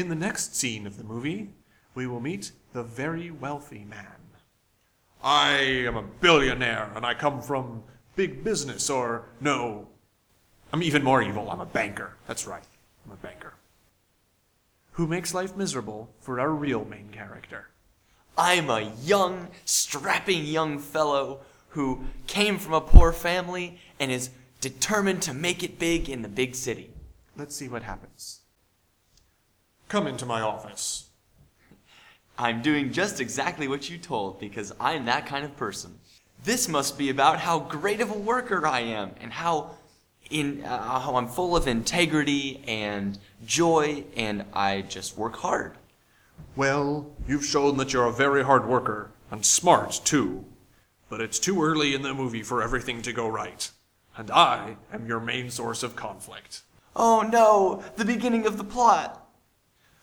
In the next scene of the movie, we will meet the very wealthy man. I am a billionaire, and I come from big business, or no. I'm even more evil. I'm a banker. That's right. I'm a banker. Who makes life miserable for our real main character. I'm a young, strapping young fellow who came from a poor family and is determined to make it big in the big city. Let's see what happens. Come into my office. I'm doing just exactly what you told because I'm that kind of person. This must be about how great of a worker I am and how I'm full of integrity and joy, and I just work hard. Well, you've shown that you're a very hard worker, and smart, too. But it's too early in the movie for everything to go right. And I am your main source of conflict. Oh no, the beginning of the plot.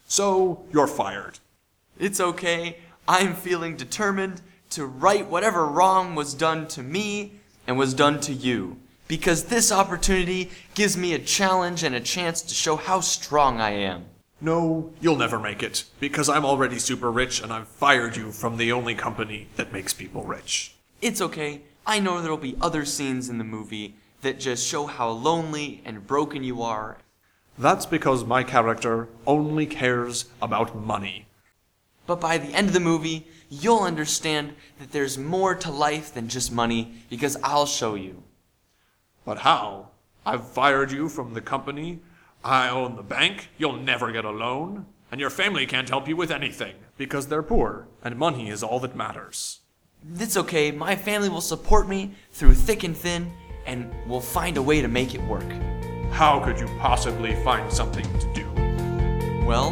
So, you're fired. It's okay. I'm feeling determined to right whatever wrong was done to me and was done to you. Because this opportunity gives me a challenge and a chance to show how strong I am. No, you'll never make it, because I'm already super rich and I've fired you from the only company that makes people rich. It's okay. I know there'll be other scenes in the movie that just show how lonely and broken you are. That's because my character only cares about money. But by the end of the movie, you'll understand that there's more to life than just money, because I'll show you. But how? I've fired you from the company, I own the bank, you'll never get a loan, and your family can't help you with anything, because they're poor, and money is all that matters. It's okay, my family will support me through thick and thin, and we'll find a way to make it work. How could you possibly find something to do? Well,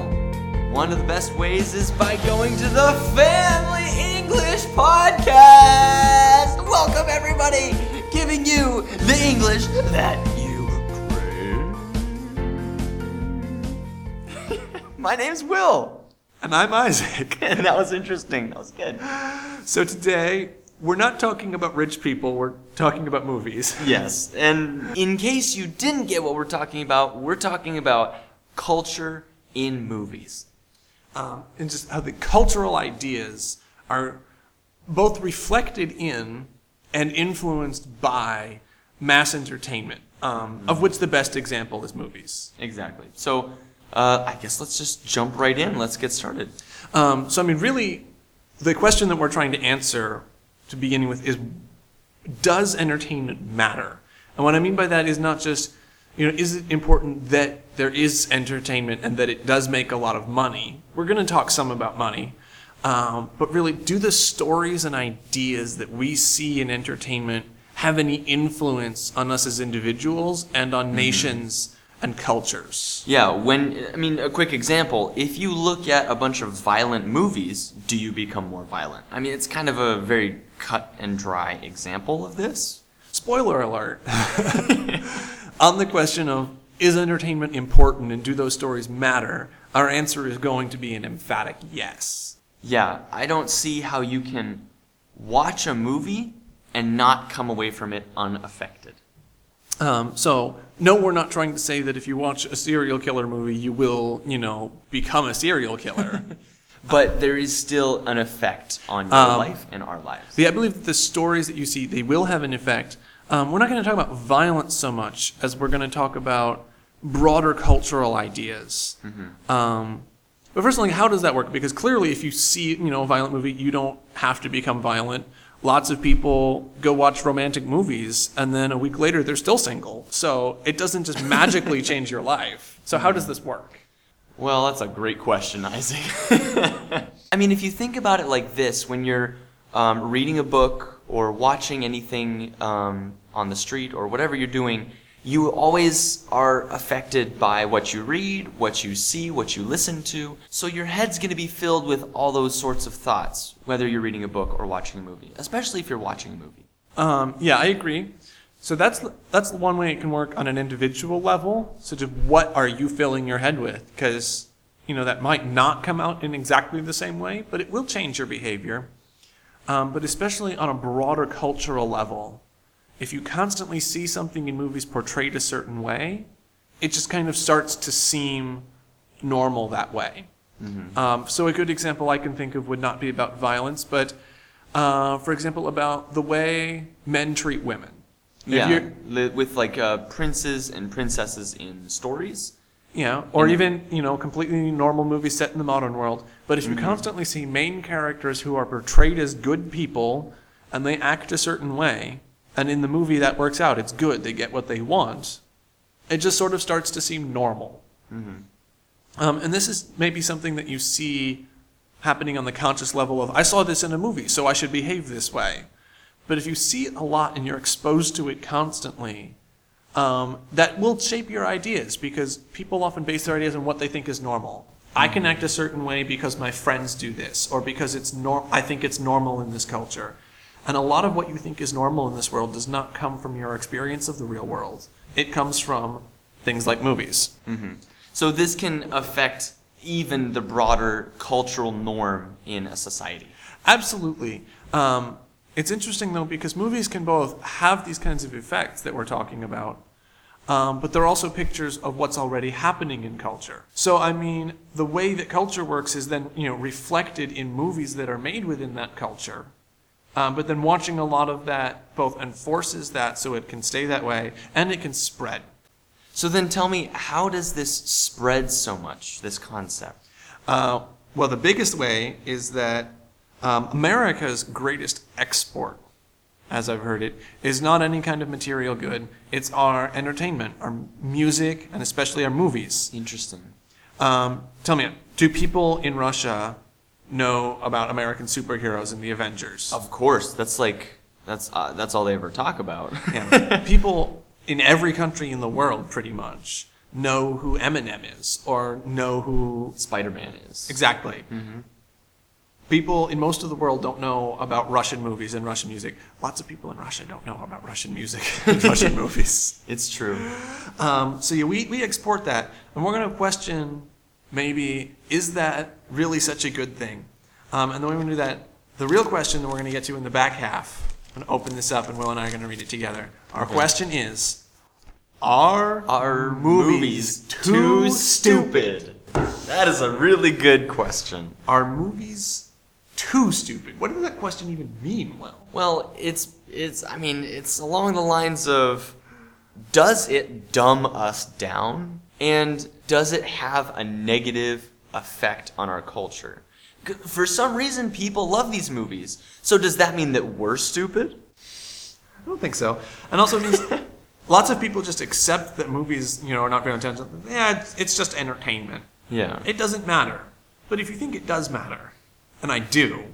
one of the best ways is by going to the Family English Podcast! Welcome everybody! Giving you the English that you crave. My name's Will. And I'm Isaac. And that was interesting. That was good. So today, we're not talking about rich people. We're talking about movies. Yes. And in case you didn't get what we're talking about culture in movies. And just how the cultural ideas are both reflected in and influenced by mass entertainment, of which the best example is movies. Exactly. So I guess let's just jump right in. Let's get started. Really, the question that we're trying to answer to begin with is, does entertainment matter? And what I mean by that is not just, is it important that there is entertainment and that it does make a lot of money? We're going to talk some about money. But really, do the stories and ideas that we see in entertainment have any influence on us as individuals and on nations and cultures? Yeah, a quick example, if you look at a bunch of violent movies, do you become more violent? I mean, it's kind of a very cut and dry example of this. Spoiler alert. On the question of, is entertainment important and do those stories matter? Our answer is going to be an emphatic yes. Yeah, I don't see how you can watch a movie and not come away from it unaffected. No, we're not trying to say that if you watch a serial killer movie, you will, become a serial killer. But there is still an effect on your life and our lives. Yeah, I believe that the stories that you see, they will have an effect. We're not going to talk about violence so much as we're going to talk about broader cultural ideas. Mm-hmm. But first, how does that work? Because clearly, if you see, a violent movie, you don't have to become violent. Lots of people go watch romantic movies, and then a week later, they're still single. So it doesn't just magically change your life. So how does this work? Well, that's a great question, Isaac. If you think about it like this, when you're reading a book or watching anything on the street or whatever you're doing, you always are affected by what you read, what you see, what you listen to. So your head's going to be filled with all those sorts of thoughts, whether you're reading a book or watching a movie, especially if you're watching a movie. Yeah, I agree. So that's one way it can work on an individual level. So just what are you filling your head with? Because, that might not come out in exactly the same way, but it will change your behavior. But especially on a broader cultural level, if you constantly see something in movies portrayed a certain way, it just kind of starts to seem normal that way. Mm-hmm. So a good example I can think of would not be about violence, but for example, about the way men treat women. Yeah, with like princes and princesses in stories. Yeah, or even, you know, completely normal movies set in the modern world. But if you constantly see main characters who are portrayed as good people and they act a certain way, and in the movie that works out, it's good, they get what they want, it just sort of starts to seem normal. Mm-hmm. And this is maybe something that you see happening on the conscious level of, I saw this in a movie, so I should behave this way. But if you see it a lot and you're exposed to it constantly, that will shape your ideas, because people often base their ideas on what they think is normal. Mm-hmm. I can act a certain way because my friends do this, or because it's I think it's normal in this culture. And a lot of what you think is normal in this world does not come from your experience of the real world. It comes from things like movies. Mm-hmm. So this can affect even the broader cultural norm in a society. Absolutely. It's interesting, though, because movies can both have these kinds of effects that we're talking about, but they're also pictures of what's already happening in culture. So, I mean, the way that culture works is then, you know, reflected in movies that are made within that culture. But then watching a lot of that both enforces that so it can stay that way, and it can spread. So then tell me, how does this spread so much, this concept? Well, the biggest way is that America's greatest export, as I've heard it, is not any kind of material good. It's our entertainment, our music, and especially our movies. Interesting. Tell me, do people in Russia know about American superheroes and the Avengers? Of course. That's all they ever talk about. Yeah. People in every country in the world, pretty much, know who Eminem is or know who Spider-Man is. Exactly. Mm-hmm. People in most of the world don't know about Russian movies and Russian music. Lots of people in Russia don't know about Russian music and Russian movies. It's true. So yeah, we export that. And we're going to question, maybe, is that really such a good thing? And the way we do that, the real question that we're going to get to in the back half, I'm going to open this up and Will and I are going to read it together. Our question is, are movies too stupid? That is a really good question. Are movies too stupid? What does that question even mean, Will? Well, it's along the lines of, does it dumb us down? And does it have a negative effect on our culture? For some reason, people love these movies. So does that mean that we're stupid? I don't think so. And also it means lots of people just accept that movies, you know, are not very intentional. Yeah, it's just entertainment. Yeah. It doesn't matter. But if you think it does matter, and I do,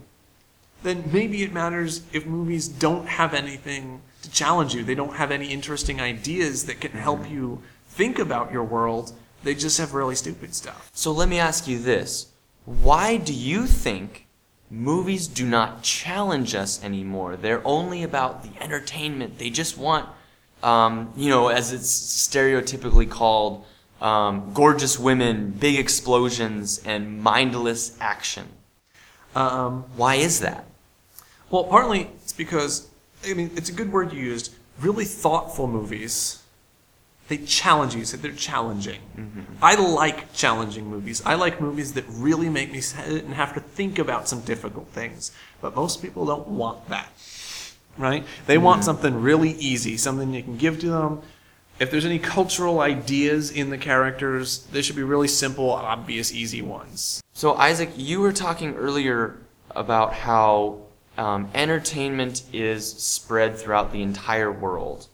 then maybe it matters if movies don't have anything to challenge you. They don't have any interesting ideas that can help you think about your world. They just have really stupid stuff. So let me ask you this. Why do you think movies do not challenge us anymore? They're only about the entertainment. They just want, as it's stereotypically called, gorgeous women, big explosions, and mindless action. Why is that? Well, partly it's because, it's a good word you used, really thoughtful movies. They challenge you, so they're challenging. Mm-hmm. I like challenging movies. I like movies that really make me sit and have to think about some difficult things. But most people don't want that, right? They want something really easy, something you can give to them. If there's any cultural ideas in the characters, they should be really simple, obvious, easy ones. So, Isaac, you were talking earlier about how entertainment is spread throughout the entire world.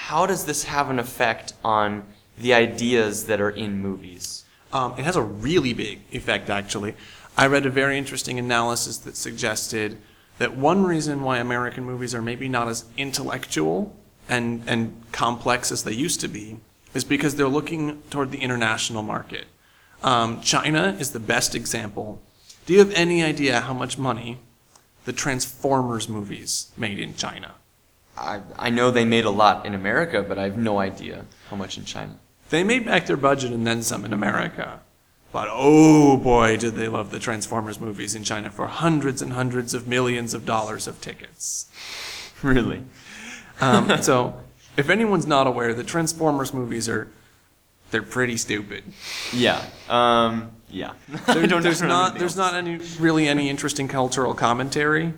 How does this have an effect on the ideas that are in movies? It has a really big effect, actually. I read a very interesting analysis that suggested that one reason why American movies are maybe not as intellectual and complex as they used to be is because they're looking toward the international market. China is the best example. Do you have any idea how much money the Transformers movies made in China? I know they made a lot in America, but I have no idea how much in China. They made back their budget and then some in America. But oh boy, did they love the Transformers movies in China for hundreds and hundreds of millions of dollars of tickets. Really? So if anyone's not aware, the Transformers movies are they're pretty stupid. Yeah. Yeah. There's not really any interesting cultural commentary.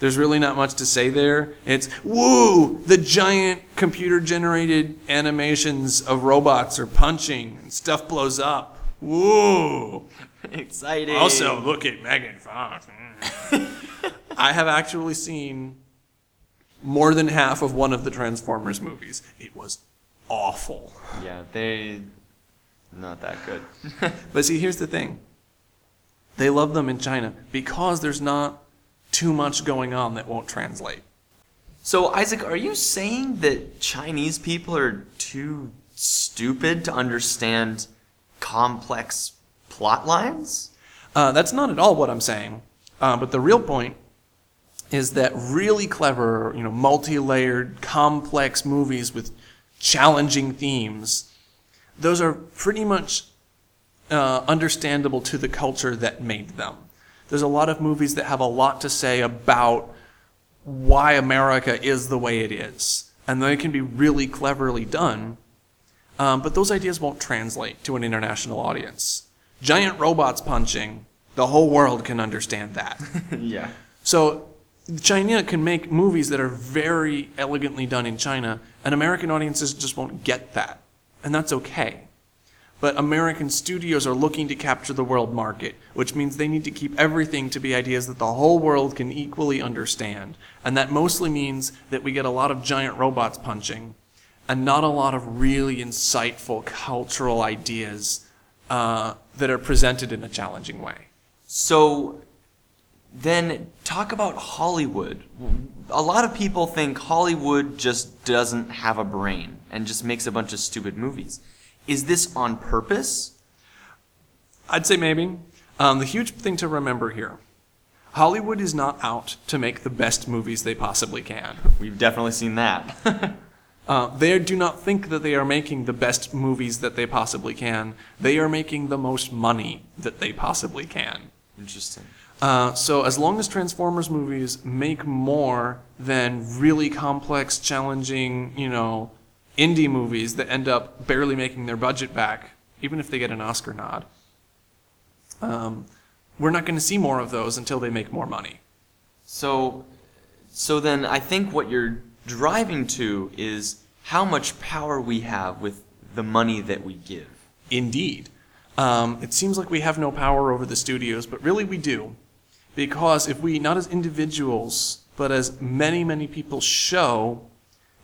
There's really not much to say there. It's, woo, the giant computer-generated animations of robots are punching and stuff blows up. Woo. Exciting. Also, look at Megan Fox. I have actually seen more than half of one of the Transformers movies. It was awful. Yeah, they're not that good. But see, here's the thing. They love them in China because there's not too much going on that won't translate. So, Isaac, are you saying that Chinese people are too stupid to understand complex plot lines? That's not at all what I'm saying. But the real point is that really clever, multi-layered, complex movies with challenging themes, those are pretty much understandable to the culture that made them. There's a lot of movies that have a lot to say about why America is the way it is. And they can be really cleverly done. But those ideas won't translate to an international audience. Giant robots punching, the whole world can understand that. Yeah. So China can make movies that are very elegantly done in China, and American audiences just won't get that. And that's okay. But American studios are looking to capture the world market, which means they need to keep everything to be ideas that the whole world can equally understand. And that mostly means that we get a lot of giant robots punching and not a lot of really insightful cultural ideas that are presented in a challenging way. So then talk about Hollywood. A lot of people think Hollywood just doesn't have a brain and just makes a bunch of stupid movies. Is this on purpose? I'd say maybe. The huge thing to remember here, Hollywood is not out to make the best movies they possibly can. We've definitely seen that. They do not think that they are making the best movies that they possibly can. They are making the most money that they possibly can. Interesting. So as long as Transformers movies make more than really complex, challenging, indie movies that end up barely making their budget back, even if they get an Oscar nod, we're not going to see more of those until they make more money. So then I think what you're driving to is how much power we have with the money that we give. Indeed. It seems like we have no power over the studios, but really we do. Because if we, not as individuals, but as many, many people show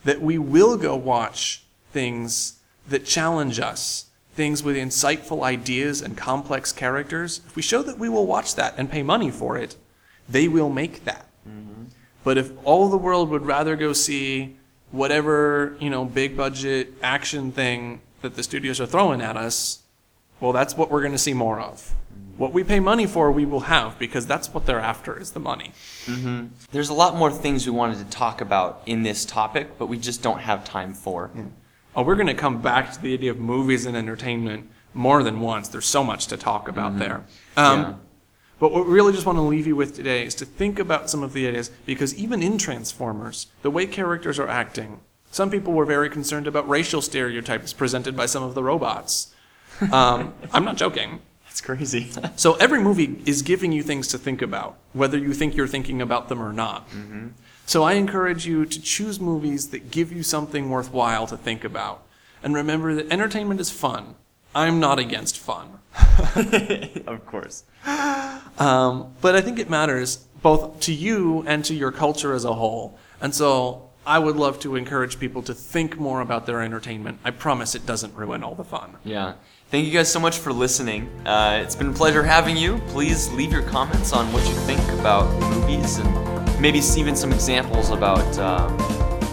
that we will go watch things that challenge us, things with insightful ideas and complex characters, if we show that we will watch that and pay money for it, they will make that. Mm-hmm. But if all the world would rather go see whatever, big budget action thing that the studios are throwing at us, well, that's what we're going to see more of. What we pay money for, we will have, because that's what they're after, is the money. Mm-hmm. There's a lot more things we wanted to talk about in this topic, but we just don't have time for. Yeah. Oh, we're going to come back to the idea of movies and entertainment more than once. There's so much to talk about mm-hmm. there. Yeah. But what we really just want to leave you with today is to think about some of the ideas, because even in Transformers, the way characters are acting, some people were very concerned about racial stereotypes presented by some of the robots. I'm not joking. It's crazy. So every movie is giving you things to think about, whether you think you're thinking about them or not. Mm-hmm. So I encourage you to choose movies that give you something worthwhile to think about. And remember that entertainment is fun. I'm not against fun. Of course. But I think it matters both to you and to your culture as a whole. And so I would love to encourage people to think more about their entertainment. I promise it doesn't ruin all the fun. Yeah. Thank you guys so much for listening. It's been a pleasure having you. Please leave your comments on what you think about movies and maybe even some examples about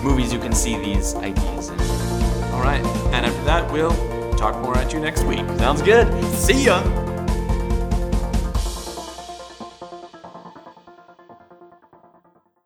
movies you can see these ideas in. All right. And after that, we'll talk more at you next week. Sounds good. See ya.